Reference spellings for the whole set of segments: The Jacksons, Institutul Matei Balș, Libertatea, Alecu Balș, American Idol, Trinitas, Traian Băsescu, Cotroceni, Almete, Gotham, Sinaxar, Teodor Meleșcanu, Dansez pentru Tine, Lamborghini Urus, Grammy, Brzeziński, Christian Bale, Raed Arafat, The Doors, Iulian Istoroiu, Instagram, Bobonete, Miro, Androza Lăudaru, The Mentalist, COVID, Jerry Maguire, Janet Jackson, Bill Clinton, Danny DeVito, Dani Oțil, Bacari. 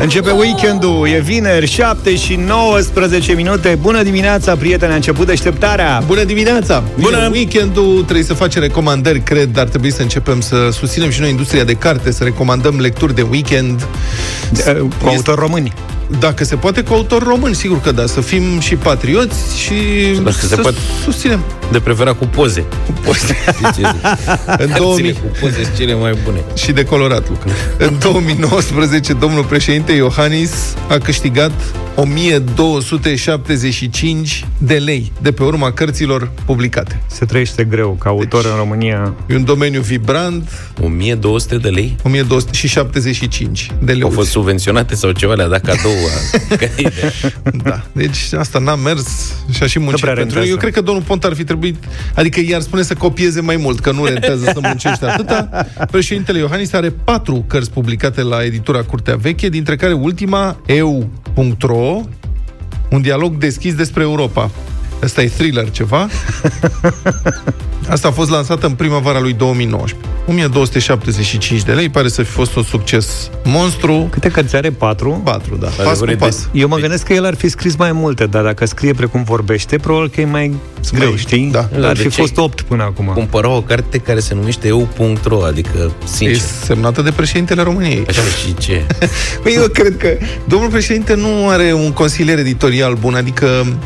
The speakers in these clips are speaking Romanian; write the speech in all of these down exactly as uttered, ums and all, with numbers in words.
Începe weekendul, e vineri, șapte și nouăsprezece minute. Bună dimineața, prieteni, a început deșteptarea. Bună dimineața! Bună! Weekendul trebuie să facem recomandări, cred, dar trebuie să începem să susținem și noi industria de carte, să recomandăm lecturi de weekend cu este... autori români. Dacă se poate, cu autori români, sigur că da, să fim și patrioți și dacă să se poate, susținem. De preferat cu poze. Cu poze. În două mii cu poze sunt cele mai bune. Și de colorat, Luca. În două mii nouăsprezece, domnul președinte Iohannis a câștigat o mie două sute șaptezeci și cinci de lei de pe urma cărților publicate. Se trăiește greu ca autor, deci, în România. E un domeniu vibrant. o mie două sute de lei? o mie două sute șaptezeci și cinci de lei. Au fost subvenționate sau ceva alea, da, cadou. Da. Deci asta n-a mers și a și muncit pentru rentează. Eu cred că domnul Ponta ar fi trebuit, adică i-ar spune să copieze mai mult, că nu rentează să muncești atâta. Președintele Iohannis are patru cărți publicate la editura Curtea Veche, dintre care ultima, eu punct ro, un dialog deschis despre Europa. Asta e thriller ceva. Asta a fost lansată în primăvara lui două mii nouăsprezece. o mie două sute șaptezeci și cinci de lei, pare să fi fost un succes monstru. Câte cărți are? Patru? Patru, da. Pas cu pas. Eu mă gândesc că el ar fi scris mai multe, dar dacă scrie precum vorbește, probabil că e mai greu, știi? Da. Ar fi fost opt până acum. Cumpăra o carte care se numește eu punct ro, adică sincer. E semnată de președintele României. Așa, și ce? Păi eu cred că domnul președinte nu are un consilier editorial bun, adică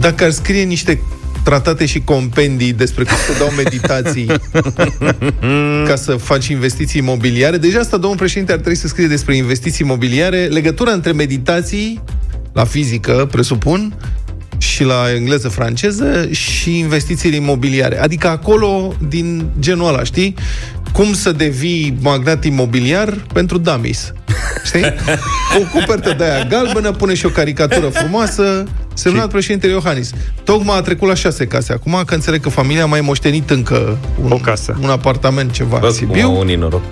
dacă ar scrie niște tratate și compendii despre cum se dau meditații ca să faci investiții imobiliare. Deja asta, domnul președinte, ar trebui să scrie despre investiții imobiliare, legătura între meditații, la fizică, presupun, și la engleză-franceză, și investițiile imobiliare. Adică acolo, din genul ăla, știi? Cum să devii magnat imobiliar pentru dummies. Știi? O cupertă de aia galbenă, pune și o caricatură frumoasă, semnat președintele Iohannis. Tocmai a trecut la șase case acum, că înțeleg că familia a mai moștenit încă un, o casă. Un apartament ceva în Sibiu. Unii noroc.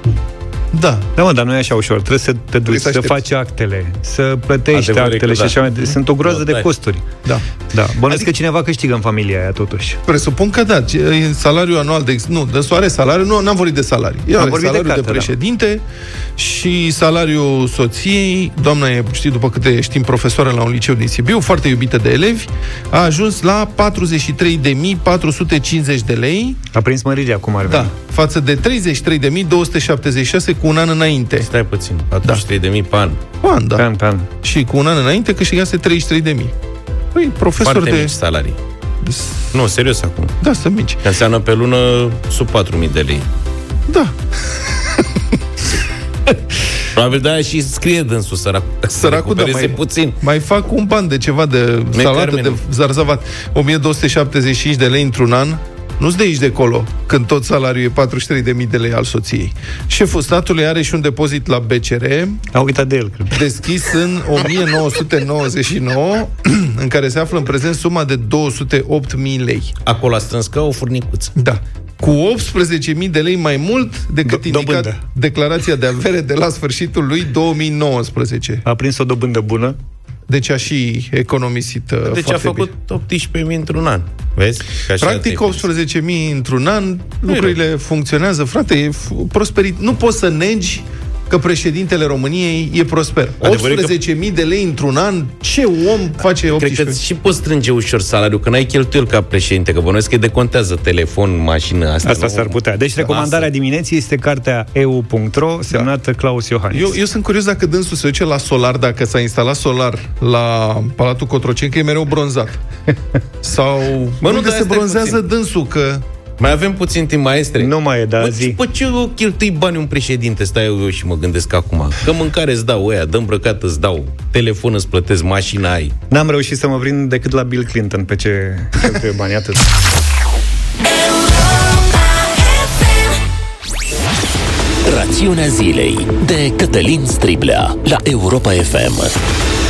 Da. Da, mă, dar nu e așa ușor. Trebuie să te duci, să, să faci actele, să plătești adevărat actele, da. Și așa. Sunt o groază da, de costuri. Da. Da. Bănuiesc adică... că cineva câștigă în familia aia, totuși. Presupun că da. Salariul anual de... Nu, de soare salariu. Nu, n-am vorbit de salarii. Eu am vorbit salariul de, carte, de președinte da. Și salariul soției. Doamna e, știi, după câte știm, profesoară la un liceu din Sibiu, foarte iubită de elevi, a ajuns la patruzeci și trei de mii patru sute cincizeci de lei. A prins mărire acum ar veni. Da. Față de treizeci și trei de mii două sute șaptezeci și șase cu un an înainte. Stai puțin, patruzeci și trei de mii da. Pe an. Pe an, da. Pe an, pe an. Și cu un an înainte câștigase treizeci și trei de mii. Păi, profesor foarte de... mici salarii. Nu, serios acum. Da, sunt mici. Înseamnă pe lună sub patru mii de lei. Da. Probabil de-aia și scrie dânsul, săracu. Săracul, da, mai, puțin. Mai fac un ban de ceva de salată, de zarzavat. o mie două sute șaptezeci și cinci de lei într-un an. Nu-ți de aici de colo, când tot salariul e patruzeci și trei de mii de lei al soției. Șeful statului are și un depozit la B C R. A uitat de el, cred. Deschis în o mie nouă sute nouăzeci și nouă, în care se află în prezent suma de două sute opt mii de lei. Acolo a strâns ca o furnicuță. Da. Cu optsprezece mii de lei mai mult decât indicat declarația de avere de la sfârșitul lui două mii nouăsprezece. A prins o dobândă bună. Deci a și economisit foarte bine. Deci a făcut optsprezece mii într-un an. Vezi? Practic optsprezece mii într-un an, lucrurile funcționează, frate, e prosperit. Nu poți să negi că președintele României e prosper. optsprezece mii de lei într-un an, ce om face optsprezece mii? Cred că și poți strânge ușor salariul, că n-ai cheltuiel ca președinte, că bănuiesc că decontează telefon, mașină, asta. Asta s-ar putea. Deci recomandarea dimineții este cartea eu punct ro, semnată da. Claus Iohannis. Eu, eu sunt curios dacă dânsul se duce la solar, dacă s-a instalat solar la Palatul Cotroceni, că e mereu bronzat. Sau... Bă, nu, dar se bronzează dânsul, că... Mai avem puțin timp, maestre. Nu mai e, da, mă, zi. Păi ce cheltui bani un președinte? Stai eu, eu și mă gândesc acum. Că mâncare îți dau ăia, dă îmbrăcat îți dau, telefon îți plătesc, mașina ai. N-am reușit să mă prind decât la Bill Clinton pe ce cheltuie bani, atât. Rațiunea zilei de Cătălin Stricblea la Europa F M.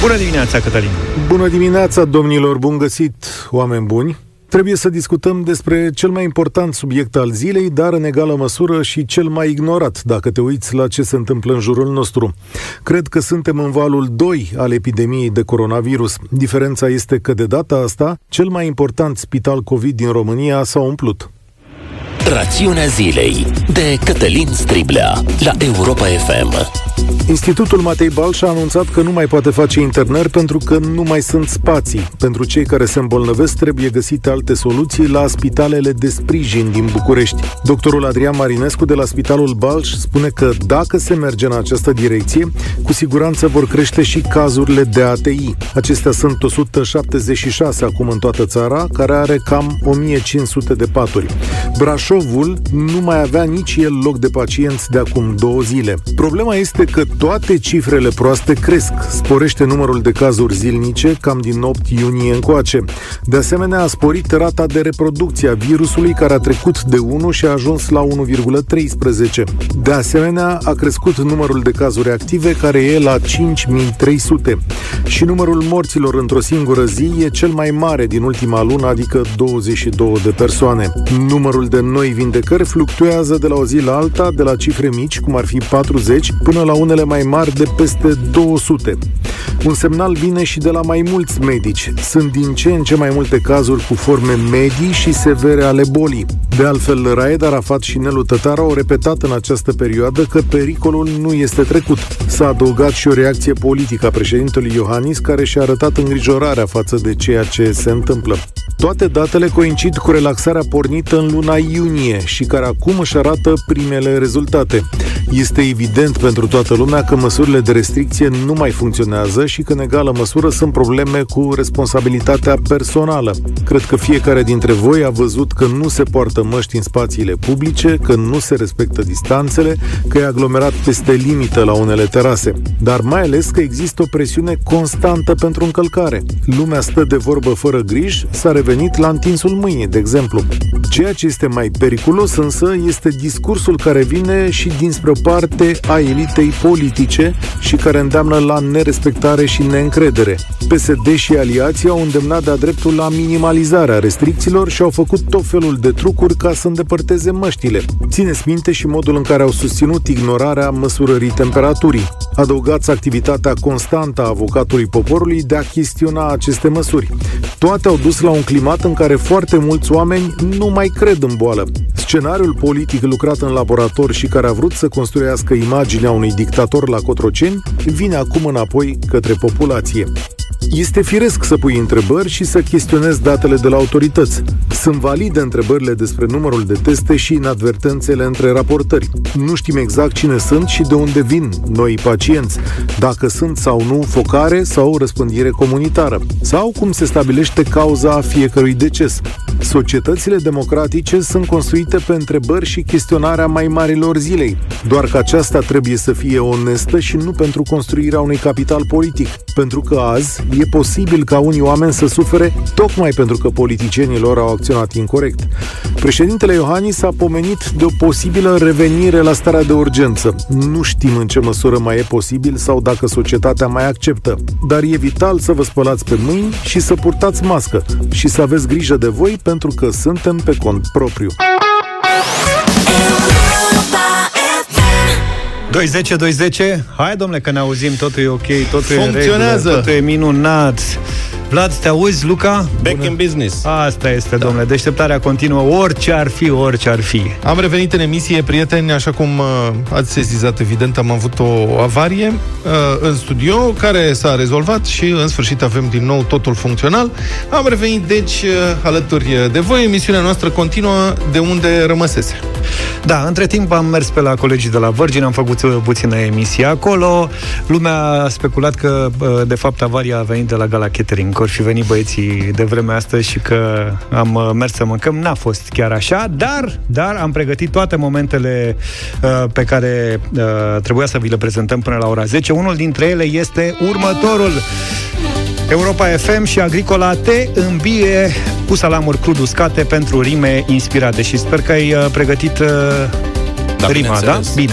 Bună dimineața, Cătălin. Bună dimineața, domnilor, bun găsit, oameni buni. Trebuie să discutăm despre cel mai important subiect al zilei, dar în egală măsură și cel mai ignorat, dacă te uiți la ce se întâmplă în jurul nostru. Cred că suntem în valul doi al epidemiei de coronavirus. Diferența este că de data asta, cel mai important spital COVID din România s-a umplut. Rațiunea zilei de Cătălin Stricblea la Europa F M. Institutul Matei Balș a anunțat că nu mai poate face internări pentru că nu mai sunt spații. Pentru cei care se îmbolnăvesc trebuie găsite alte soluții la spitalele de sprijin din București. Doctorul Adrian Marinescu de la Spitalul Balș spune că dacă se merge în această direcție, cu siguranță vor crește și cazurile de A T I. Acestea sunt o sută șaptezeci și șase acum în toată țara, care are cam o mie cinci sute de paturi. Brașovul nu mai avea nici el loc de pacienți de acum două zile. Problema este că toate cifrele proaste cresc, sporește numărul de cazuri zilnice, cam din opt iunie încoace. De asemenea, a sporit rata de reproducție a virusului, care a trecut de unu și a ajuns la unu virgulă treisprezece. De asemenea, a crescut numărul de cazuri active, care e la cinci mii trei sute. Și numărul morților într-o singură zi e cel mai mare din ultima lună, adică douăzeci și două de persoane. Numărul de noi vindecări fluctuează de la o zi la alta, de la cifre mici, cum ar fi patruzeci, până la unele mai mari de peste două sute. Un semnal vine și de la mai mulți medici. Sunt din ce în ce mai multe cazuri cu forme medii și severe ale bolii. De altfel, Raed Arafat și Nelu Tătara au repetat în această perioadă că pericolul nu este trecut. S-a adăugat și o reacție politică a președintelui Iohannis, care și-a arătat îngrijorarea față de ceea ce se întâmplă. Toate datele coincid cu relaxarea pornită în luna iunie și care acum își arată primele rezultate. Este evident pentru toată lumea că măsurile de restricție nu mai funcționează și că în egală măsură sunt probleme cu responsabilitatea personală. Cred că fiecare dintre voi a văzut că nu se poartă măști în spațiile publice, că nu se respectă distanțele, că e aglomerat peste limită la unele terase. Dar mai ales că există o presiune constantă pentru încălcare. Lumea stă de vorbă fără griji, s-a revenit la întinsul mâinii, de exemplu. Ceea ce este mai periculos însă este discursul care vine și dinspre o parte a elitei politice și care îndeamnă la nerespectare și neîncredere. P S D și aliații au îndemnat de-a dreptul la minimalizarea restricțiilor și au făcut tot felul de trucuri ca să îndepărteze măștile. Țineți minte și modul în care au susținut ignorarea măsurării temperaturii. Adăugați activitatea constantă a avocatului poporului de a chestiona aceste măsuri. Toate au dus la un climat în care foarte mulți oameni nu mai cred în boală. Scenariul politic lucrat în laborator și care a vrut să construiască imaginea unui dictator la Cotroceni vine acum înapoi către populație. Este firesc să pui întrebări și să chestionezi datele de la autorități. Sunt valide întrebările despre numărul de teste și inadvertențele între raportări. Nu știm exact cine sunt și de unde vin noi pacienți, dacă sunt sau nu focare sau răspândire comunitară, sau cum se stabilește cauza fiecărui deces. Societățile democratice sunt construite pe întrebări și chestionarea mai marilor zilei, doar că aceasta trebuie să fie onestă și nu pentru construirea unui capital politic, pentru că azi e posibil ca unii oameni să sufere tocmai pentru că politicienii lor au acționat incorect. Președintele Iohannis a pomenit de o posibilă revenire la starea de urgență. Nu știm în ce măsură mai e posibil sau dacă societatea mai acceptă, dar e vital să vă spălați pe mâini și să purtați mască și să aveți grijă de voi, pentru că suntem pe cont propriu. douăzeci, douăzeci, hai domnule că ne auzim, totul e ok, totul e regulă, totul e minunat. Vlad, te auzi, Luca? Back Bună. In business. Asta este, da. Domnule, deșteptarea continuă, orice ar fi, orice ar fi. Am revenit în emisie, prieteni, așa cum uh, ați sesizat, evident, am avut o avarie uh, în studio, care s-a rezolvat și, în sfârșit, avem din nou totul funcțional. Am revenit, deci, uh, alături de voi, emisiunea noastră continuă de unde rămăsese. Da, între timp am mers pe la colegii de la Virgin, am făcut puțină emisie acolo, lumea a speculat că, de fapt, avaria a venit de la Gala Kettering, că or fi venit băieții de vremea asta și că am mers să mâncăm, n-a fost chiar așa, dar, dar am pregătit toate momentele uh, pe care uh, trebuia să vi le prezentăm până la ora zece. Unul dintre ele este următorul. Europa F M și Agricola te îmbie cu salamuri crud uscate pentru rime inspirate și sper că ai pregătit uh, da, rima, da? Bine.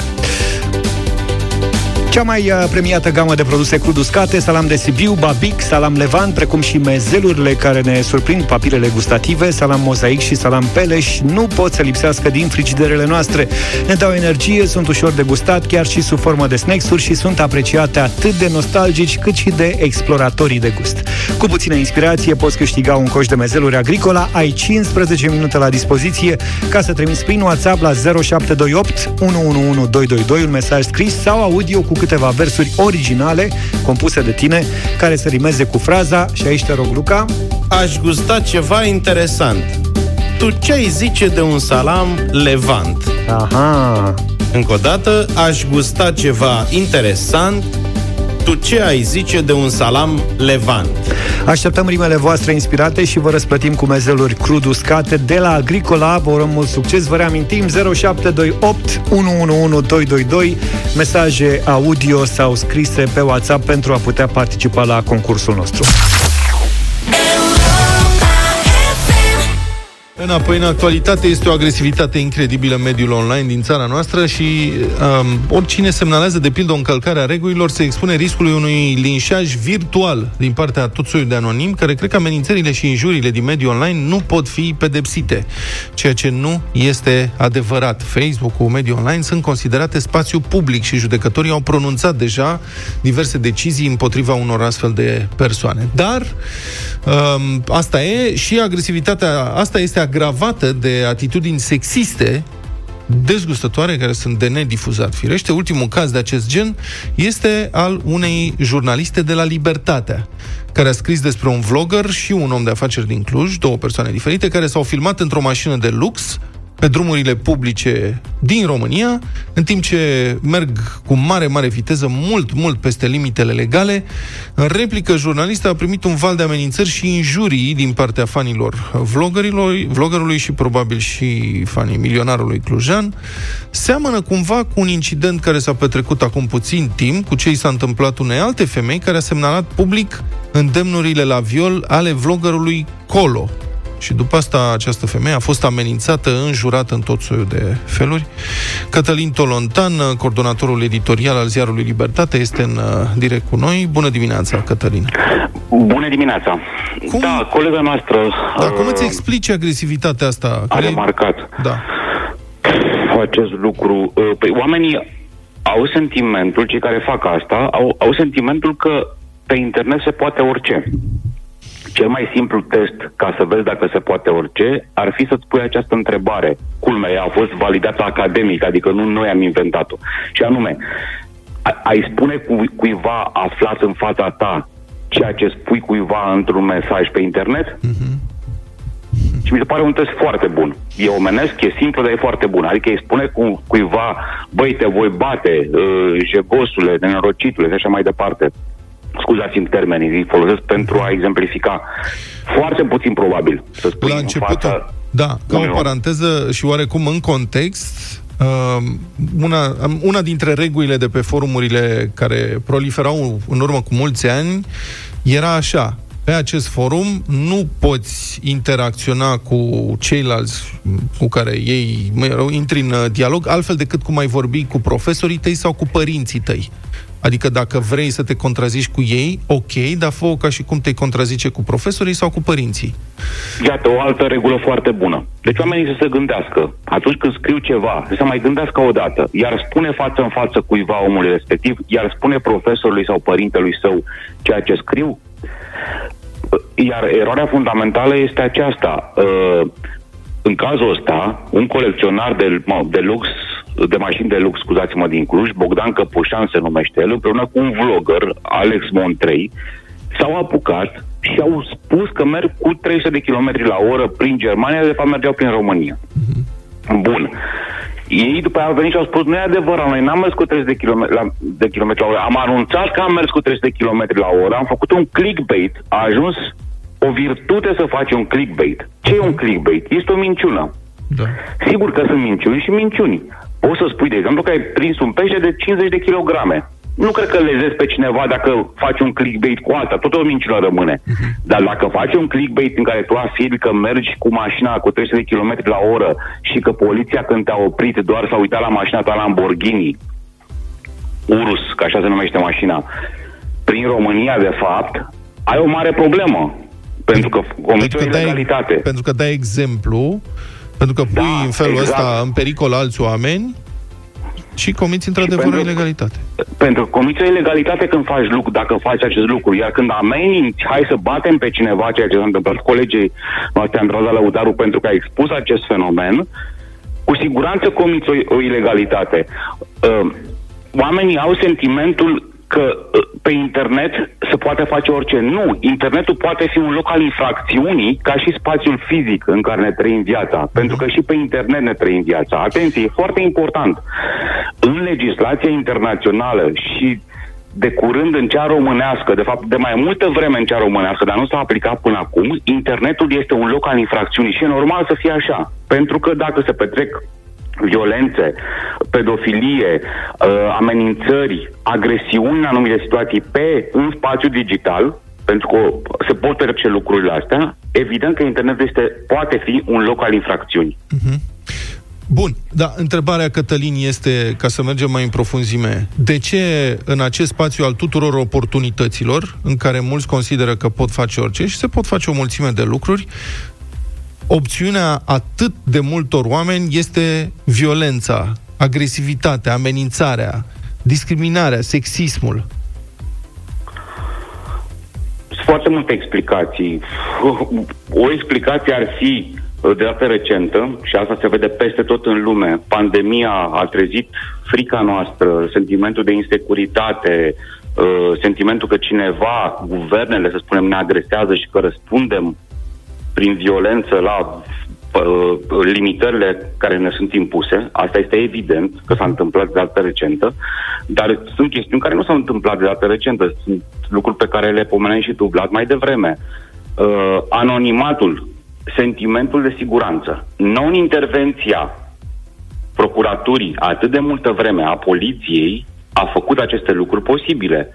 Cea mai premiată gamă de produse crud uscate, salam de Sibiu, babic, salam levan, precum și mezelurile care ne surprind papilele gustative, salam mozaic și salam peleș, nu pot să lipsească din frigiderele noastre. Ne dau energie, sunt ușor de gustat, chiar și sub formă de snacks-uri și sunt apreciate atât de nostalgici cât și de exploratorii de gust. Cu puțină inspirație poți câștiga un coș de mezeluri Agricola, ai cincisprezece minute la dispoziție ca să trimiți prin WhatsApp la zero șapte doi opt unu unu unu doi doi doi un mesaj scris sau audio cu câteva versuri originale compuse de tine, care să rimeze cu fraza, și aici te rog, Luca. Aș gusta ceva interesant. Tu ce-ai zice de un salam Levant? Aha. Încă o dată, aș gusta ceva interesant. Tu ce ai zice de un salam Levant? Așteptăm rimele voastre inspirate și vă răsplătim cu mezeluri crud-uscate de la Agricola. Vă urăm mult succes. Vă reamintim zero șapte doi opt, unu unu unu, doi doi doi, mesaje audio sau scrise pe WhatsApp pentru a putea participa la concursul nostru. Înapoi, în actualitate, este o agresivitate incredibilă în mediul online din țara noastră și um, oricine semnalează, de pildă, o încălcare a regulilor se expune riscului unui linșaj virtual din partea tot soiului de anonimi, care cred că amenințările și injuriile din mediul online nu pot fi pedepsite, ceea ce nu este adevărat. Facebook-ul, mediul online, sunt considerate spațiu public și judecătorii au pronunțat deja diverse decizii împotriva unor astfel de persoane. Dar um, asta e și agresivitatea, asta este agravată de atitudini sexiste dezgustătoare care sunt de nedifuzat, firește. Ultimul caz de acest gen este al unei jurnaliste de la Libertatea, care a scris despre un vlogger și un om de afaceri din Cluj, două persoane diferite, care s-au filmat într-o mașină de lux pe drumurile publice din România, în timp ce merg cu mare, mare viteză, mult, mult peste limitele legale. În replică, jurnalista a primit un val de amenințări și injurii din partea fanilor vloggerului și probabil și fanii milionarului clujan. Seamănă cumva cu un incident care s-a petrecut acum puțin timp, cu ce i s-a întâmplat unei alte femei care a semnalat public îndemnurile la viol ale vloggerului Colo. Și după asta această femeie a fost amenințată, înjurată în tot soiul de feluri. Cătălin Tolontan, coordonatorul editorial al ziarului Libertatea, este în direct cu noi. Bună dimineața, Cătălin! Bună dimineața! Cum? Da, colega noastră... Dar cum îți explici agresivitatea asta? A remarcat. Da. Acest lucru... Păi, oamenii au sentimentul, cei care fac asta, au, au sentimentul că pe internet se poate orice. Cel mai simplu test ca să vezi dacă se poate orice ar fi să-ți pui această întrebare. Culmea, ea a fost validată academic, adică nu noi am inventat-o. Și anume, ai spune cu cuiva aflat în fața ta ceea ce spui cuiva într-un mesaj pe internet? Mm-hmm. Și mi se pare un test foarte bun. E omenesc, e simplu, dar e foarte bun. Adică îi spune cu cuiva, băi, te voi bate, uh, jegosule, nenorocitule și așa mai departe. Scuzați-mi termenii, îi folosesc pentru a exemplifica. Foarte puțin probabil să spui la început, în fața... Da, ca o paranteză și oarecum în context, una, una dintre regulile de pe forumurile care proliferau în urmă cu mulți ani era așa: pe acest forum nu poți interacționa cu ceilalți cu care ei intri în dialog altfel decât cum ai vorbi cu profesorii tăi sau cu părinții tăi. Adică dacă vrei să te contrazici cu ei, ok, dar fă-o ca și cum te contrazice cu profesorii sau cu părinții. Iată, o altă regulă foarte bună. Deci oamenii să se gândească, atunci când scriu ceva, să mai gândească o dată. Iar spune față în față cuiva omului respectiv, iar spune profesorului sau părintelui său ceea ce scriu. Iar eroarea fundamentală este aceasta. În cazul ăsta, un colecționar de, de lux, de mașini de lux, scuzați-mă, din Cluj, Bogdan Căpușan se numește el, împreună cu un vlogger, Alex Montrei, s-au apucat și au spus că merg cu trei sute de kilometri la oră prin Germania, de fapt mergeau prin România. Bun. Ei după aia au venit și au spus, nu e adevărat, noi n-am mers cu trei sute de kilometri la oră, am anunțat că am mers cu trei sute de kilometri la oră, am făcut un clickbait, a ajuns o virtute să faci un clickbait. Ce e un clickbait? Este o minciună. Da. Sigur că sunt minciuni și minciuni. Poți să spui, de exemplu, că ai prins un pește de cincizeci de kilograme. Nu cred că lezezi pe cineva dacă faci un clickbait cu asta, tot o minciună rămâne. Uh-huh. Dar dacă faci un clickbait în care tu afirmi că mergi cu mașina cu trei sute de kilometri la oră și că poliția, când te-a oprit, doar s-a uitat la mașina ta Lamborghini, Urus, că așa se numește mașina, prin România, de fapt, ai o mare problemă. Pentru că comiți o ilegalitate. Pentru că dai exemplu, pentru că pui da, în felul exact. ăsta în pericol alți oameni și comiți într-adevăr o ilegalitate. Pentru că comiți o ilegalitate când faci lucru, dacă faci acest lucru. Iar când ameninți, hai să batem pe cineva, ceea ce s-a întâmplat colegii noastre Androza Lăudaru, pentru că a expus acest fenomen, cu siguranță comiți o, o ilegalitate. Uh, oamenii au sentimentul că pe internet se poate face orice. Nu, internetul poate fi un loc al infracțiunii, ca și spațiul fizic în care ne trăim viața. Pentru că și pe internet ne trăim viața. Atenție, e foarte important. În legislația internațională și de curând în cea românească, de fapt de mai multă vreme în cea românească, dar nu s-a aplicat până acum, internetul este un loc al infracțiunii și e normal să fie așa. Pentru că dacă se petrec violențe, pedofilie, amenințări, agresiuni în anumite situații pe un spațiu digital, pentru că se pot percepe lucrurile astea, evident că internetul este, poate fi un loc al infracțiunii. Uh-huh. Bun, dar întrebarea, Cătălin, este, ca să mergem mai în profunzime, de ce în acest spațiu al tuturor oportunităților, în care mulți consideră că pot face orice și se pot face o mulțime de lucruri, opțiunea atât de multor oameni este violența, agresivitatea, amenințarea, discriminarea, sexismul? Sunt foarte multe explicații. O explicație ar fi de dată recentă, și asta se vede peste tot în lume, pandemia a trezit frica noastră, sentimentul de insecuritate, sentimentul că cineva, guvernele, să spunem, ne agresează și că răspundem prin violență la limitările care ne sunt impuse. Asta este evident că s-a întâmplat de dată recentă, dar sunt chestiuni care nu s-au întâmplat de dată recentă. Sunt lucruri pe care le pomeneai și tu, Vlad, mai devreme. Anonimatul, sentimentul de siguranță, non-intervenția procuraturii atât de multă vreme, a poliției, a făcut aceste lucruri posibile.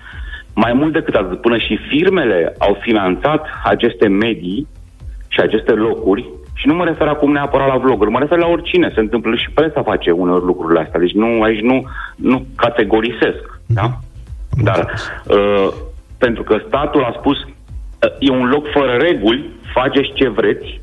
Mai mult decât atât, până și firmele au finanțat aceste medii și aceste locuri, și nu mă refer acum neapărat la vloguri, mă refer la oricine, se întâmplă și presa face uneori lucrurile astea, deci nu, aici nu, nu categorisesc, da? Dar uh, pentru că statul a spus e un loc fără reguli, faceți ce vreți,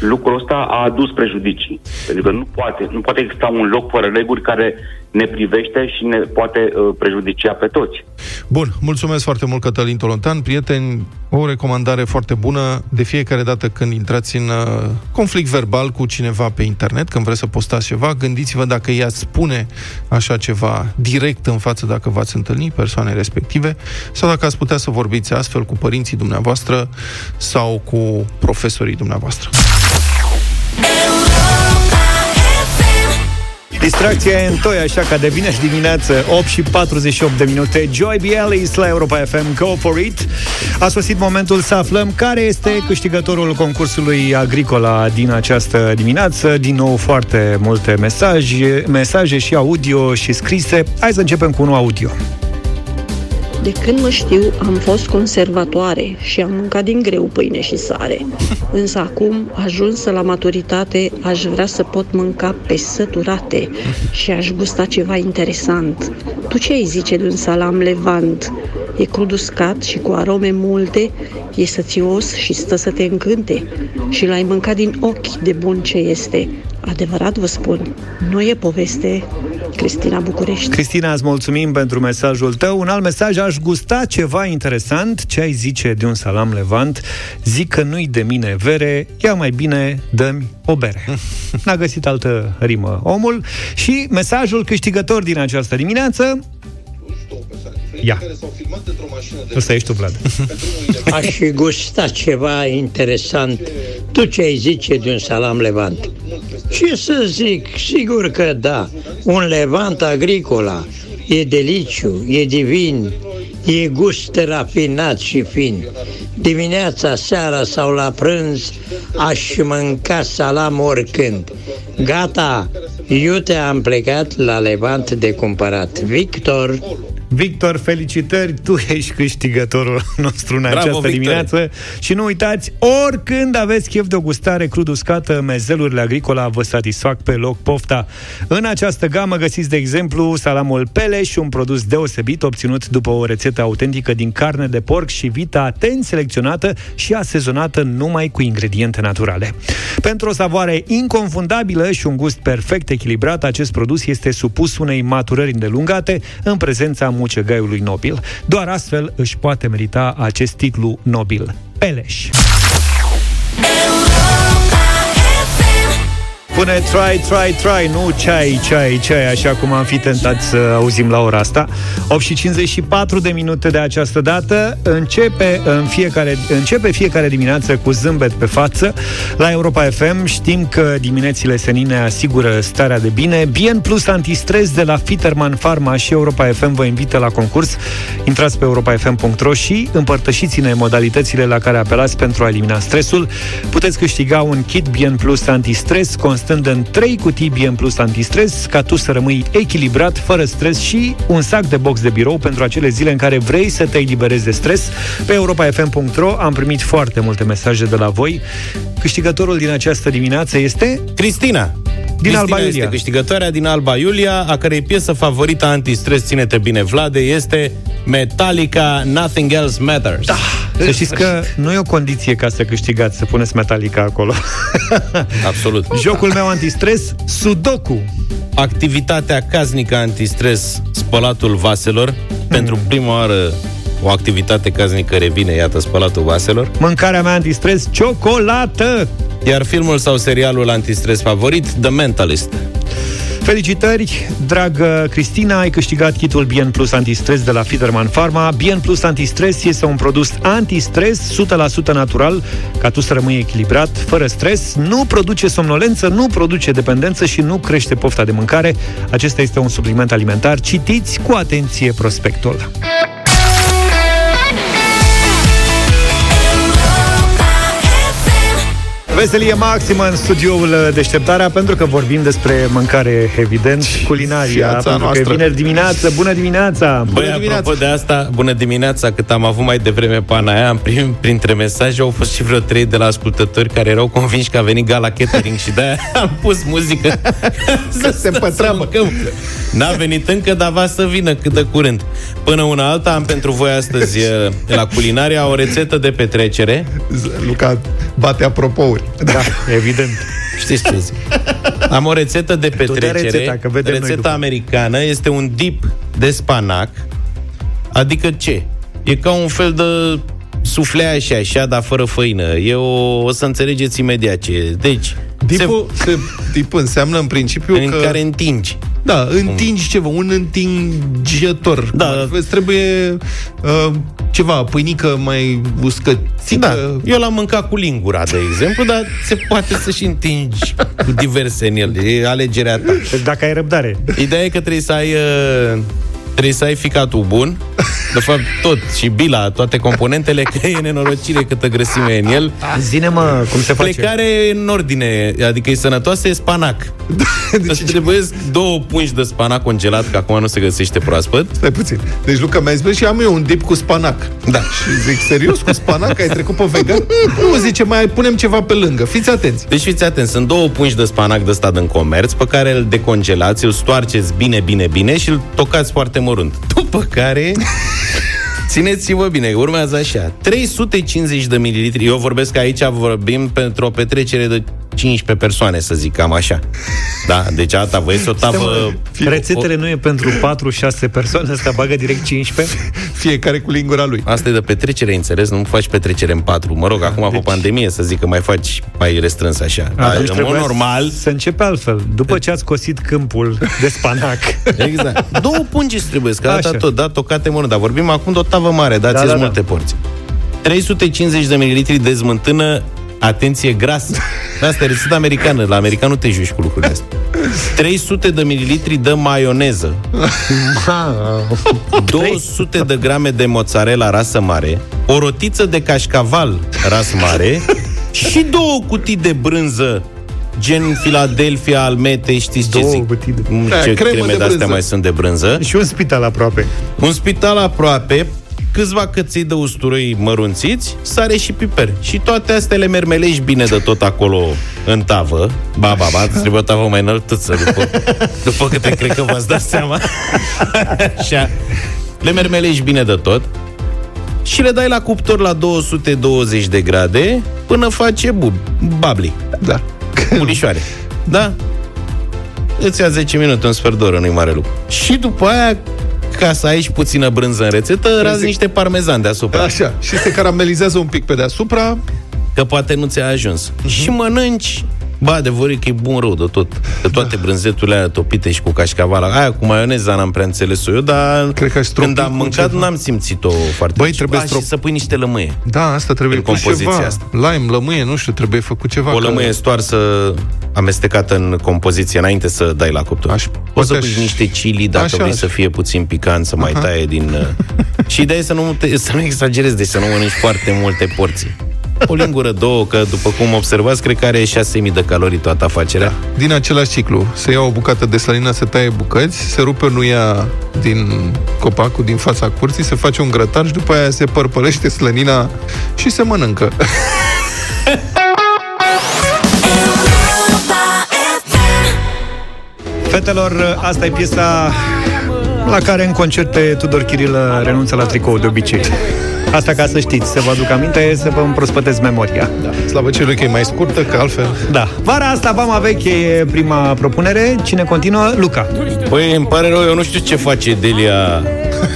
lucrul ăsta a adus prejudicii. Pentru că nu poate, nu poate exista un loc fără reguli care ne privește și ne poate uh, prejudicia pe toți. Bun, mulțumesc foarte mult, Cătălin Tolontan. Prieteni, o recomandare foarte bună de fiecare dată când intrați în uh, conflict verbal cu cineva pe internet, când vreți să postați ceva, gândiți-vă dacă ea spune așa ceva direct în față, dacă v-ați întâlnit persoane respective, sau dacă ați putea să vorbiți astfel cu părinții dumneavoastră sau cu profesorii dumneavoastră. Distracția e în toi, așa că de vineri dimineață, opt și patruzeci și opt de minute, Joy Bialis la Europa F M, Go For It. A sosit momentul să aflăm care este câștigătorul concursului Agricola din această dimineață. Din nou foarte multe mesaje, mesaje și audio și scrise. Hai să începem cu unul audio. De când mă știu, am fost conservatoare și am mâncat din greu pâine și sare. Însă acum, ajunsă la maturitate, aș vrea să pot mânca pe săturate și aș gusta ceva interesant. Tu ce ai zice de un salam levant? E cruduscat și cu arome multe, e sățios și stă să te încânte. Și l-ai mâncat din ochi de bun ce este. Adevărat vă spun, nu e poveste. Cristina, București. Cristina, îți mulțumim pentru mesajul tău. Un alt mesaj: aș gusta ceva interesant, ce ai zice de un salam levant? Zic că nu-i de mine vere, ia mai bine dă-mi o bere. N-a găsit altă rimă omul. Și mesajul câștigător din această dimineață. Ia. Ăsta ești tu, Vlad. Aș gusta ceva interesant, tu ce ai zice de un salam levant? Ce să zic, sigur că da. Un levant Agricola e deliciu, e divin, e gust rafinat și fin. Dimineața, seara sau la prânz aș mânca salam oricând. Gata, iute, am plecat la levant de cumpărat. Victor. Victor, felicitări, tu ești câștigătorul nostru în Bravo, această Victor. Dimineață. Și nu uitați, oricând aveți chef de o gustare cruduscată, mezelurile Agricola vă satisfac pe loc pofta. În această gamă găsiți, de exemplu, salamul Peleș, un produs deosebit obținut după o rețetă autentică din carne de porc și vită, atent selecționată și asezonată numai cu ingrediente naturale. Pentru o savoare inconfundabilă și un gust perfect echilibrat, acest produs este supus unei maturări îndelungate în prezența mucegaiului nobil. Doar astfel își poate merita acest titlu nobil. Peleș. Pune try, try, try, nu ceai, ceai, ceai, așa cum am fi tentat să auzim la ora asta. opt și cincizeci și patru de minute de această dată. Începe, în fiecare, începe fiecare dimineață cu zâmbet pe față. La Europa F M știm că diminețile senine asigură starea de bine. Bien Plus Antistres de la Fitterman Pharma și Europa F M vă invită la concurs. Intrați pe europa f m punct r o și împărtășiți-ne modalitățile la care apelați pentru a elimina stresul. Puteți câștiga un kit Bien Plus Antistres constând în trei cutii Bien Plus Antistres, ca tu să rămâi echilibrat, fără stres, și un sac de box de birou pentru acele zile în care vrei să te eliberezi de stres. Pe europa f m punct r o am primit foarte multe mesaje de la voi. Câștigătorul din această dimineață este... Cristina! Din Cristina Alba Iulia. Este câștigătoarea din Alba Iulia, a cărei piesă favorită antistres, ține-te bine, Vlade, este Metallica, Nothing Else Matters. Da. Să știți că nu e o condiție ca să câștigați, să puneți Metallica acolo. Absolut. Jocul meu antistres, Sudoku. Activitatea casnică antistres, spălatul vaselor. hmm. Pentru prima oară o activitate casnică revine, iată, spălatul vaselor. Mâncarea mea antistres, ciocolată. Iar filmul sau serialul antistres favorit, The Mentalist. Felicitări, dragă Cristina, ai câștigat kitul Bien Plus Antistres de la Fitterman Pharma. Bien Plus Antistres este un produs antistres o sută la sută natural, ca tu să rămâi echilibrat, fără stres, nu produce somnolență, nu produce dependență și nu crește pofta de mâncare. Acesta este un supliment alimentar. Citiți cu atenție prospectul. Veselie maximă în studioul Deșteptarea, pentru că vorbim despre mâncare, evident, culinaria, pentru că noastră. E vineri dimineață. Bună dimineața! Băi, bună dimineața. Apropo de asta, bună dimineața, cât am avut mai devreme pana aia, prim, printre mesaje au fost și vreo trei de la ascultători care erau convinși că a venit Gala Kettering și de-aia am pus muzică. Să se pătrabă. N-a venit încă, dar va să vină cât de curând. Până una alta, am pentru voi astăzi la culinaria o rețetă de petrecere. Luca bate apropouri. Da, evident. Știți ce zic? Am o rețetă de petrecere. Rețeta, rețeta americană este un dip de spanac. Adică ce? E ca un fel de suflea și așa, dar fără făină. E o, o să înțelegeți imediat ce. Deci, dipul se... dip înseamnă în principiu în că... care întingi. Da, întingi ceva, un întingător. Da. Trebuie uh, ceva, pâinică mai uscățică. Da. Eu l-am mâncat cu lingura, de exemplu, dar se poate să și întingi cu diverse în el. E alegerea ta. Dacă ai răbdare. Ideea e că trebuie să ai... Uh... Trebuie să ai ficatul bun, de fapt tot, și bila, toate componentele, că e nenorocire câtă grăsime în el. Zine, mă, cum se face? Plecare în ordine, adică e sănătoasă, e spanac. Deci trebuie două pungi de spanac congelat, că acum nu se găsește proaspăt. Stai puțin, deci Luca mi-a zis și am eu un dip cu spanac. Da. Și zic, serios, cu spanac? Ai trecut pe vegan? Nu, zice, mai punem ceva pe lângă, fiți atenți. Deci fiți atenți, sunt două pungi de spanac de stat în comerț, pe care îl decongelați, îl stoarceți bine, bine, bine și îl tocați foarte mărunt. După care, țineți-vă bine, urmează așa, trei sute cincizeci de mililitri, eu vorbesc aici, vorbim pentru o petrecere de cincisprezece persoane, să zic, cam așa. Da, deci asta vă este o tavă... Rețetele o... nu e pentru patru șase persoane, asta bagă direct cincisprezece. Fiecare cu lingura lui. Asta e de petrecere, înțeles, nu faci petrecere în patru. Mă rog, acum deci... cu pandemie, să zic că mai faci mai restrâns așa. A, dar, în mod normal... Să începe altfel, după ce ați cosit câmpul de spanac. Exact. Două pungi trebuie, că data tot, da, tocate mănânc. Dar vorbim acum de o tavă mare, dați-ți da, da, multe da. porți. trei sute cincizeci de mililitri de smântână. Atenție, gras. Asta e rețetă americană. La american nu te joci cu lucrurile astea. trei sute de mililitri de maioneză. două sute de grame de mozzarella rasă mare. O rotiță de cașcaval ras mare. Și două cutii de brânză gen Philadelphia, Almete, știți ce zic? De... Ce creme de astea mai sunt de brânză. Și un spital aproape. Un spital aproape. Câțiva căței de usturoi mărunțiți, sare și piper. Și toate astea le mermelești bine de tot acolo în tavă. Ba, ba, ba, trebuie o tavă mai înăltăță după, după câte cred că v-ați dat seama. Așa. Le mermelești bine de tot și le dai la cuptor la două sute douăzeci de grade până face bub, babli. Da. Bulișoare. Da? Îți ia zece minute, un sfert de oră, nu-i mare lucru. Și după aia, ca să ai și puțină brânză în rețetă, razi zic... niște parmezan deasupra. Așa, și se caramelizează un pic pe deasupra. Că poate nu ți-a ajuns. Uh-huh. Și mănânci Bă, adevărul e că e bun rău de tot. De toate brânzeturile aia topite și cu cașcaval. Aia cu maioneza n-am prea înțeles-o eu, dar când am mâncat n-am simțit-o foarte. Băi, trebuie strop... să pui niște lămâie. Da, asta trebuie cu ceva. Asta. Lime, lămâie, nu știu, trebuie făcut ceva. O lămâie stoarsă amestecată în compoziție înainte să dai la cuptor. Aș... Poți să pui aș... niște chili dacă așa, vrei aș... să fie puțin picant, să mai aha. taie din... Și ideea e să nu, te... să nu exagerezi, deci să nu mănânci foarte multe porții. O lingură, două, că după cum observați, cred că are șase mii de calorii toată afacerea. Da. Din același ciclu, se ia o bucată de slanină, se taie bucăți, se rupe nuia din copacul, din fața curții, se face un grătar și după aia se părpălește slănina și se mănâncă. Fetelor, asta e piesa la care în concerte Tudor Chirilă renunță la tricou de obicei. Asta ca să știți, să vă aduc aminte, să vă împrospătesc memoria. Da. Slavă celui că e mai scurtă, că altfel... Da. Vara asta, Vama Veche e prima propunere. Cine continuă? Luca. Păi, îmi pare rău, eu nu știu ce face Delia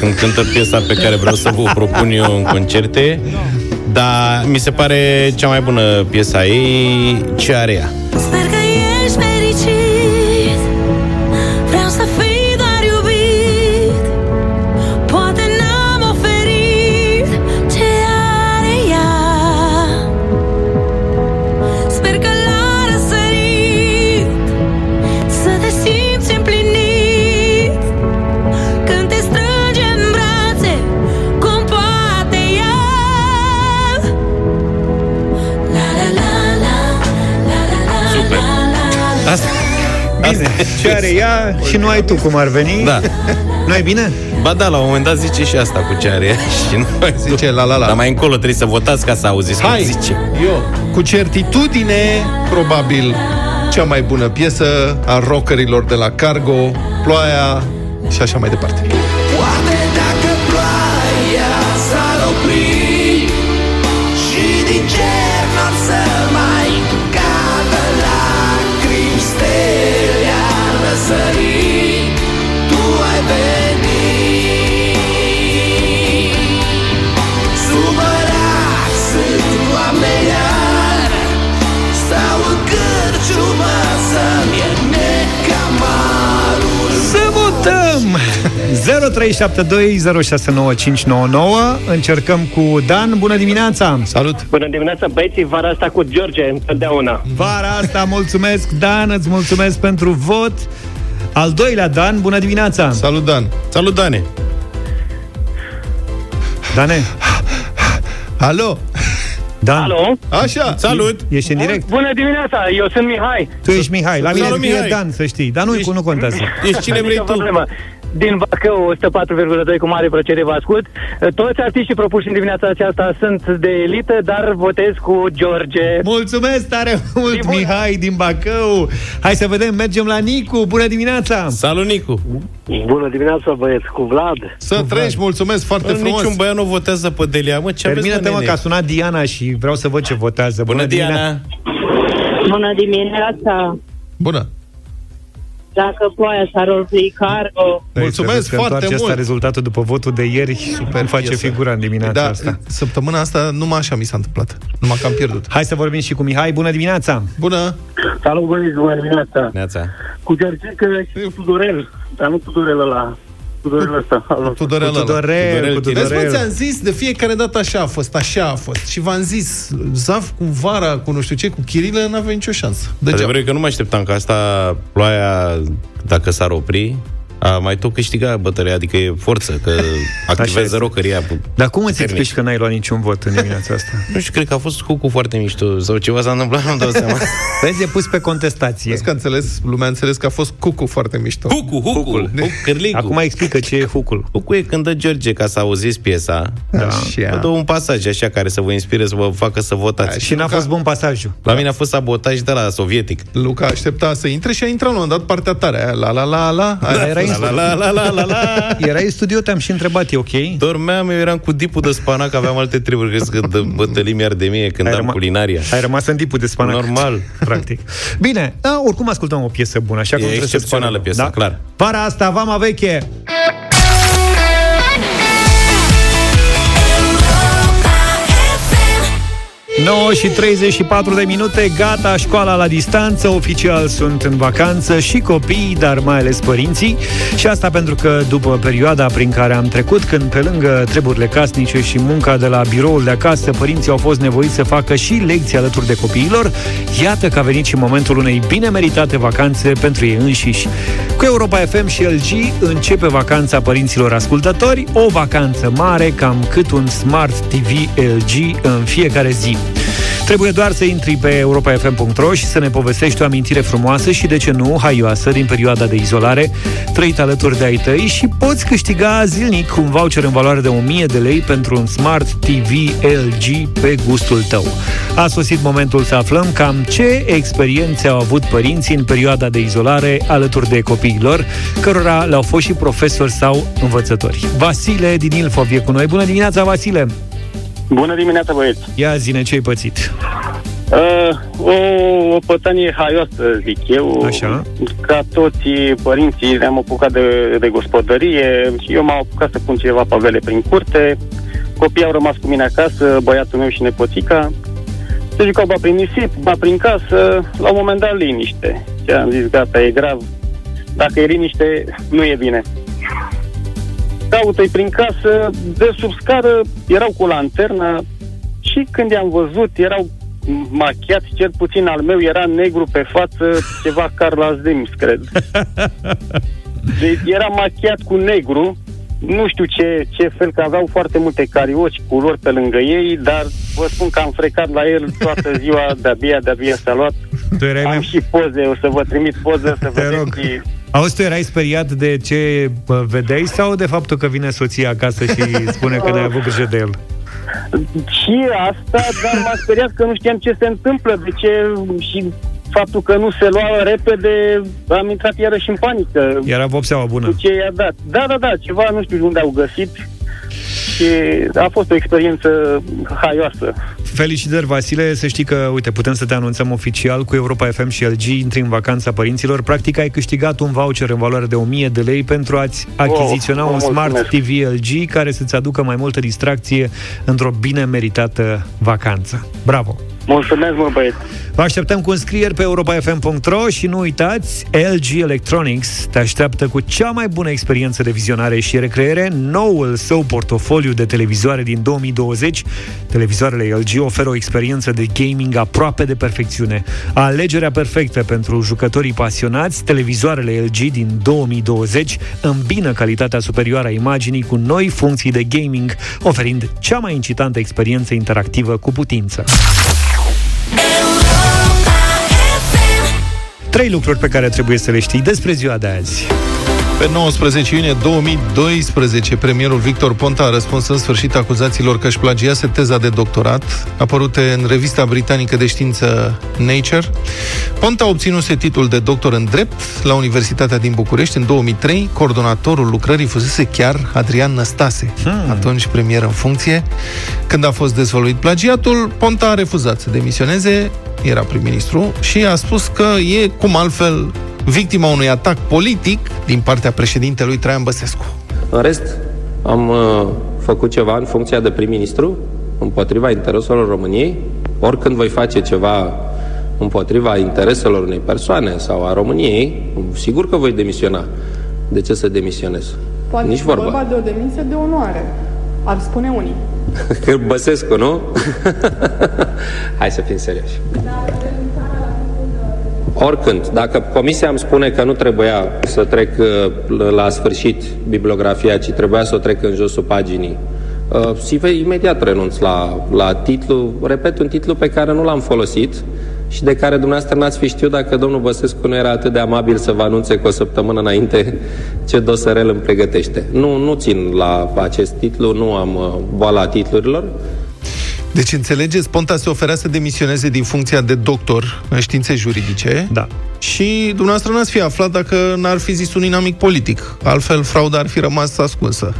când cântă piesa pe care vreau să vă propun eu în concerte, dar mi se pare cea mai bună piesa ei, ce are ea. Sper că ești fericit, vreau să fii. Bine, ce are ea și nu ai tu, cum ar veni. Da. Nu ai bine? Ba da, la un moment dat zice și asta cu ce are ea și nu ai zice tu. La la la. Dar mai încolo trebuie să votați ca să auziți. Hai, zice. Eu, cu certitudine, probabil cea mai bună piesă a rockerilor de la Cargo, Ploaia și așa mai departe. Poate dacă ploaia s-ar opri și din cer n-ar să mai cadă lacrimi stele. Sări, tu ai venit. Supărat sunt oameni iar, stau în cârciumă să-mi e necamarul. Să votăm! zero trei șapte doi zero șase nouă cinci nouă nouă. Încercăm cu Dan. Bună dimineața! Salut! Bună dimineața, băieții! Vara asta cu George, întotdeauna. Vara asta, mulțumesc, Dan, îți mulțumesc pentru vot. Al doilea, Dan, bună dimineața! Salut, Dan! Salut, Dane! Dane! Alo! Dan. Alo! Așa! Salut! Ești în direct? Bună dimineața! Eu sunt Mihai! Tu ești Mihai! La mine e Dan, să știi! Dar nu, nu contează! Ești cine vrei tu! Din Bacău, o sută patru virgulă doi, cu mare plăcere vă ascult. Toți artiștii propuși în dimineața aceasta sunt de elită, dar votez cu George. Mulțumesc tare mult, bun. Mihai din Bacău. Hai să vedem, mergem la Nicu. Bună dimineața! Salut, Nicu! Bună dimineața, băieți, cu Vlad. Să cu treci, Vlad. Mulțumesc foarte bă, frumos. Niciun băiat nu votează pe Delia, mă, ce aveți, mă, nene? Termină-te, mă, că a sunat Diana și vreau să văd ce votează. Bună, Bună Diana! Bună dimineața! Bună! Dacă ploaia s-ar opri, Cargo. Mulțumesc foarte mult. Asta rezultatul după votul de ieri. Super, face figura în dimineața da, asta. Săptămâna asta numai așa mi s-a întâmplat. Numai că am pierdut. Hai să vorbim și cu Mihai. Bună dimineața. Bună. Salut, băieți, bună dimineața. Neața. Cu cercică și Tudorel, dar nu Tudorel ăla. Tudorel ăsta. Tudorel, Tudorel, Tudorel. Vezi, ți-am zis, de fiecare dată așa a fost, așa a fost. Și v-am zis, zaf cu Vara, cu nu știu ce, cu Chirilă, n-avea nicio șansă. Adevărul că nu mă așteptam că asta, Ploaia, dacă s-ar opri, a mai tot câștiga bătălia, adică e forță, că activează rocăria. Dar cum îți explici că n-ai luat niciun vot în dimineața asta? Nu știu, cred că a fost cu foarte mișto sau ceva s-a întâmplat, nu-mi dau seama. Vezi, e pus pe contestație. Vezi că înțeles, lumea a înțeles că a fost cucu foarte mișto. Cucu, hucul, hucârlicu. Acum explică ce e hucul. Hucul e când dă George, ca să auziți piesa, da, dă un pasaj așa care să vă inspire, să vă facă să votați. Și n-a fost bun pasajul. La mine a fost sabotaj de la sovietic. Luca aștepta să intre și a intrat, l-a dat partea tare. La la la la. La, la, la, la, la, la. Erai în studio, te-am și întrebat, e ok? Dormeam, eu eram cu dipul de spanac, aveam alte treburi, crezi că de bătălii mi-ar de mie când ai am răma- culinaria. Ai rămas în dipul de spanac. Normal. Practic. Bine, da, oricum ascultăm o piesă bună, așa cum trebuie să excepțională piesă, da? Clar. Vara asta, Vama Veche! nouă și treizeci și patru de minute, gata, școala la distanță, oficial sunt în vacanță și copiii, dar mai ales părinții. Și asta pentru că după perioada prin care am trecut, când pe lângă treburile casnice și munca de la biroul de acasă, părinții au fost nevoiți să facă și lecții alături de copiilor, iată că a venit și momentul unei bine meritate vacanțe pentru ei înșiși. Cu Europa F M și L G începe vacanța părinților ascultători, o vacanță mare, cam cât un Smart T V L G în fiecare zi. Trebuie doar să intri pe europa f m punct r o și să ne povestești o amintire frumoasă și, de ce nu, haioasă din perioada de izolare, trăită alături de ai tăi, și poți câștiga zilnic un voucher în valoare de o mie de lei pentru un Smart T V L G pe gustul tău. A sosit momentul să aflăm cam ce experiențe au avut părinții în perioada de izolare alături de copiilor, cărora le-au fost și profesori sau învățători. Vasile din Ilfov e cu noi. Bună dimineața, Vasile! Bună dimineața, băieți! Ia zi-ne ce ai pățit. Uh, o, o pătanie haioasă, zic eu. Așa. Ca toți părinții ne-am apucat de, de gospodărie și eu m-am apucat să pun ceva pavele prin curte. Copiii au rămas cu mine acasă, băiatul meu și nepoțica. Se jucau ba prin nisip, ba prin casă, la un moment dat liniște. Și am zis, gata, e grav. Dacă e liniște, nu e bine. Caută-i prin casă, de sub scară, erau cu lanterna și când i-am văzut, erau machiați, cel puțin al meu era negru pe față, ceva Carla Zems, cred. Deci era machiat cu negru, nu știu ce, ce fel, că aveau foarte multe carioci culori pe lângă ei, dar vă spun că am frecat la el toată ziua, de-abia, de-abia s-a luat. Am mai... și poze, o să vă trimit poze, să vedeți... Auzi, tu erai speriat de ce vedeai sau de faptul că vine soția acasă și spune că n-ai avut grijă de el? Și asta, dar m-a speriat că nu știam ce se întâmplă, de ce, și faptul că nu se lua repede, am intrat iarăși în panică. Era vopseaua bună. Cu ce i-a dat. Da, da, da, ceva, nu știu unde au găsit. Și a fost o experiență haioasă. Felicitări, Vasile, să știi că, uite, putem să te anunțăm oficial cu Europa F M și L G, intri în vacanța părinților. Practic ai câștigat un voucher în valoare de o mie de lei pentru a-ți achiziționa oh, un Smart T V L G care să-ți aducă mai multă distracție într-o bine meritată vacanță. Bravo! Mulțumesc, mă, băieți! Vă așteptăm cu înscrieri pe europa f m punct r o și nu uitați, L G Electronics te așteaptă cu cea mai bună experiență de vizionare și recreere, noul său portofoliu de televizoare din două mii douăzeci. Televizoarele L G oferă o experiență de gaming aproape de perfecțiune. Alegerea perfectă pentru jucătorii pasionați, televizoarele L G din două mii douăzeci îmbină calitatea superioară a imaginii cu noi funcții de gaming, oferind cea mai incitantă experiență interactivă cu putință. Trei lucruri pe care trebuie să le știi despre ziua de azi. Pe nouăsprezece iunie două mii doisprezece, premierul Victor Ponta a răspuns în sfârșit acuzațiilor că își plagiase teza de doctorat, apărute în revista britanică de știință Nature. Ponta obținuse titlul de doctor în drept la Universitatea din București în două mii trei. Coordonatorul lucrării fusese chiar Adrian Năstase, hmm. atunci premier în funcție. Când a fost dezvăluit plagiatul, Ponta a refuzat să demisioneze, era prim-ministru, și a spus că e, cum altfel, victima unui atac politic din partea președintelui Traian Băsescu. În rest, am uh, făcut ceva în funcția de prim-ministru împotriva intereselor României. Oricând voi face ceva împotriva intereselor unei persoane sau a României, sigur că voi demisiona. De ce să demisionez? Poate nici vorba. Poate vorba de o demisie de onoare, ar spune unii. Băsescu, nu? Hai să fim serioși. Oricând, dacă comisia îmi spune că nu trebuia să trec la sfârșit bibliografia, ci trebuia să o trec în josul paginii, uh, imediat renunț la, la titlu, repet, un titlu pe care nu l-am folosit și de care dumneavoastră n-ați fi știut dacă domnul Băsescu nu era atât de amabil să vă anunțe cu o săptămână înainte ce dosarel îmi pregătește. Nu, nu țin la acest titlu, nu am boala titlurilor. Deci, înțelegeți, Ponta se oferea să demisioneze din funcția de doctor în științe juridice. Da. Și dumneavoastră n-ați fi aflat dacă n-ar fi zis un inamic politic. Altfel, frauda ar fi rămas ascunsă.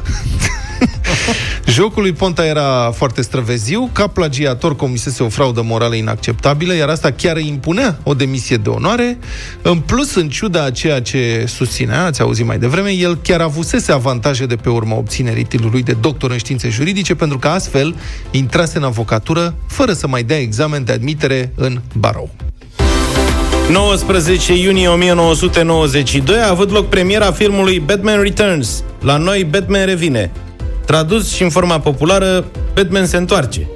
Jocul lui Ponta era foarte străveziu, ca plagiator comisese o fraudă morală inacceptabilă, iar asta chiar îi impunea o demisie de onoare. În plus, în ciuda a ceea ce susținea, ați auzit mai devreme, el chiar avusese avantaje de pe urma obținerii titlului de doctor în științe juridice, pentru că astfel intrase în avocatură fără să mai dea examen de admitere în barou. nouăsprezece iunie o mie nouă sute nouăzeci și doi a avut loc premiera filmului Batman Returns. La noi Batman revine. Tradus și în forma populară, Batman se întoarce.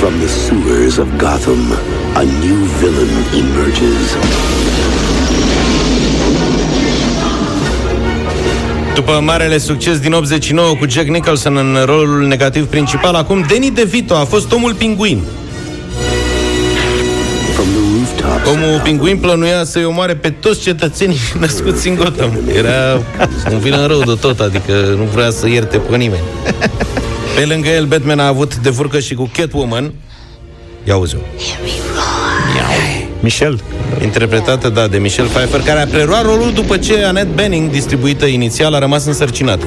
From the sewers of Gotham, a new villain emerges. După marele succes din optzeci și nouă cu Jack Nicholson în rolul negativ principal, acum Danny DeVito a fost omul pinguin. Omul pinguin plănuia să-i omoare pe toți cetățenii născuți în Gotham. Era un vilan rău de tot, adică nu vrea să ierte pe nimeni. Pe lângă el, Batman a avut de furcă și cu Catwoman. Ia auzi-o. Michelle, interpretată, da, de Michelle Pfeiffer, care a preluat rolul după ce Annette Bening, distribuită inițial, a rămas însărcinată.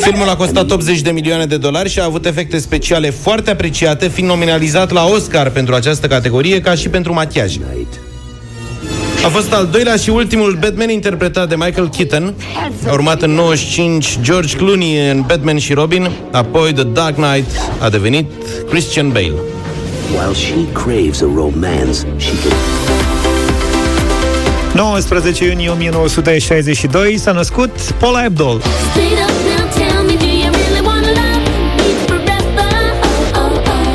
Filmul a costat optzeci de milioane de dolari și a avut efecte speciale foarte apreciate, fiind nominalizat la Oscar pentru această categorie, ca și pentru machiaj. A fost al doilea și ultimul Batman interpretat de Michael Keaton, a urmat în nouăzeci și cinci George Clooney în Batman și Robin, apoi The Dark Knight a devenit Christian Bale. While she craves a romance, she can... nouăsprezece iunie o mie nouă sute șaizeci și doi s-a născut Paula Abdul.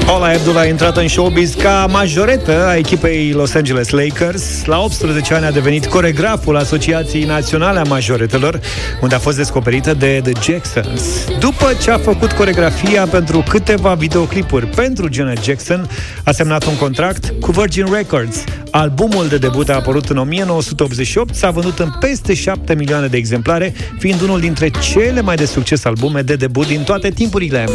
Paula Abdul a intrat în showbiz ca majoretă a echipei Los Angeles Lakers. La optsprezece ani a devenit coregraful Asociației Naționale a Majoretelor, unde a fost descoperită de The Jacksons. După ce a făcut coregrafia pentru câteva videoclipuri pentru Janet Jackson, a semnat un contract cu Virgin Records. Albumul de debut a apărut în o mie nouă sute optzeci și opt, s-a vândut în peste șapte milioane de exemplare, fiind unul dintre cele mai de succes albume de debut din toate timpurile.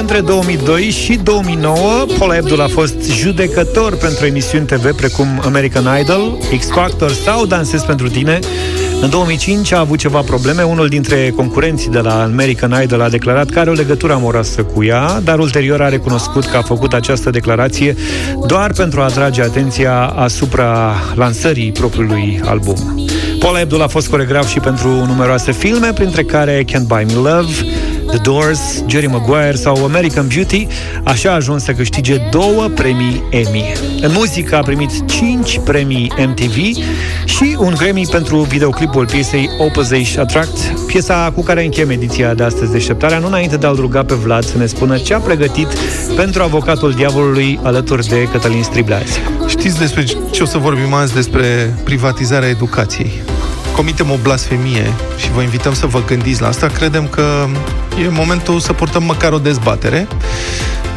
Între două mii doi și două mii nouă, Paula Abdul a fost judecător pentru emisiuni T V precum American Idol, X-Factor sau Dansez pentru tine. În două mii cinci a avut ceva probleme, unul dintre concurenții de la American Idol a declarat că are o legătură amoroasă cu ea, dar ulterior a recunoscut că a făcut această declarație doar pentru a atrage atenția asupra lansării propriului album. Paula Abdul a fost coregraf și pentru numeroase filme, printre care Can't Buy Me Love, The Doors, Jerry Maguire sau American Beauty, așa a ajuns să câștige două premii Emmy. În muzică a primit cinci premii M T V și un Grammy pentru videoclipul piesei Opposite Attract, piesa cu care încheiem ediția de astăzi Deșteptarea, nu înainte de a-l ruga pe Vlad să ne spună ce a pregătit pentru Avocatul Diavolului alături de Cătălin Stricblea. Știți despre ce o să vorbim azi? Despre privatizarea educației. Comitem o blasfemie și vă invităm să vă gândiți la asta. Credem că e momentul să purtăm măcar o dezbatere,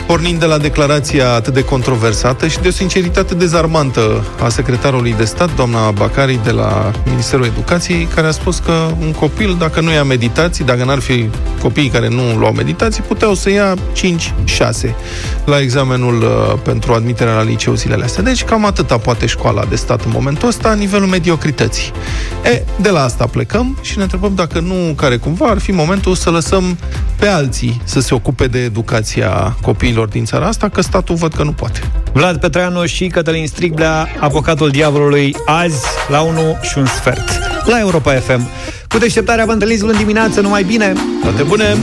pornind de la declarația atât de controversată și de o sinceritate dezarmantă a secretarului de stat, doamna Bacari, de la Ministerul Educației, care a spus că un copil, dacă nu ia meditații, dacă n-ar fi copiii care nu luau meditații, puteau să ia cinci șase la examenul pentru admiterea la liceu zilele astea. Deci cam atâta poate școala de stat în momentul ăsta, nivelul mediocrității. E, de la asta plecăm și ne întrebăm dacă nu, care cumva, ar fi momentul să lăsăm pe alții să se ocupe de educația copiilor din țara asta, că statul văd că nu poate. Vlad Petreanu și Cătălin Stricblea, Avocatul Diavolului, azi la unu și un sfert, la Europa F M. Cu Deșteptarea vă întâlniți luni dimineață, numai bine! Toate bune!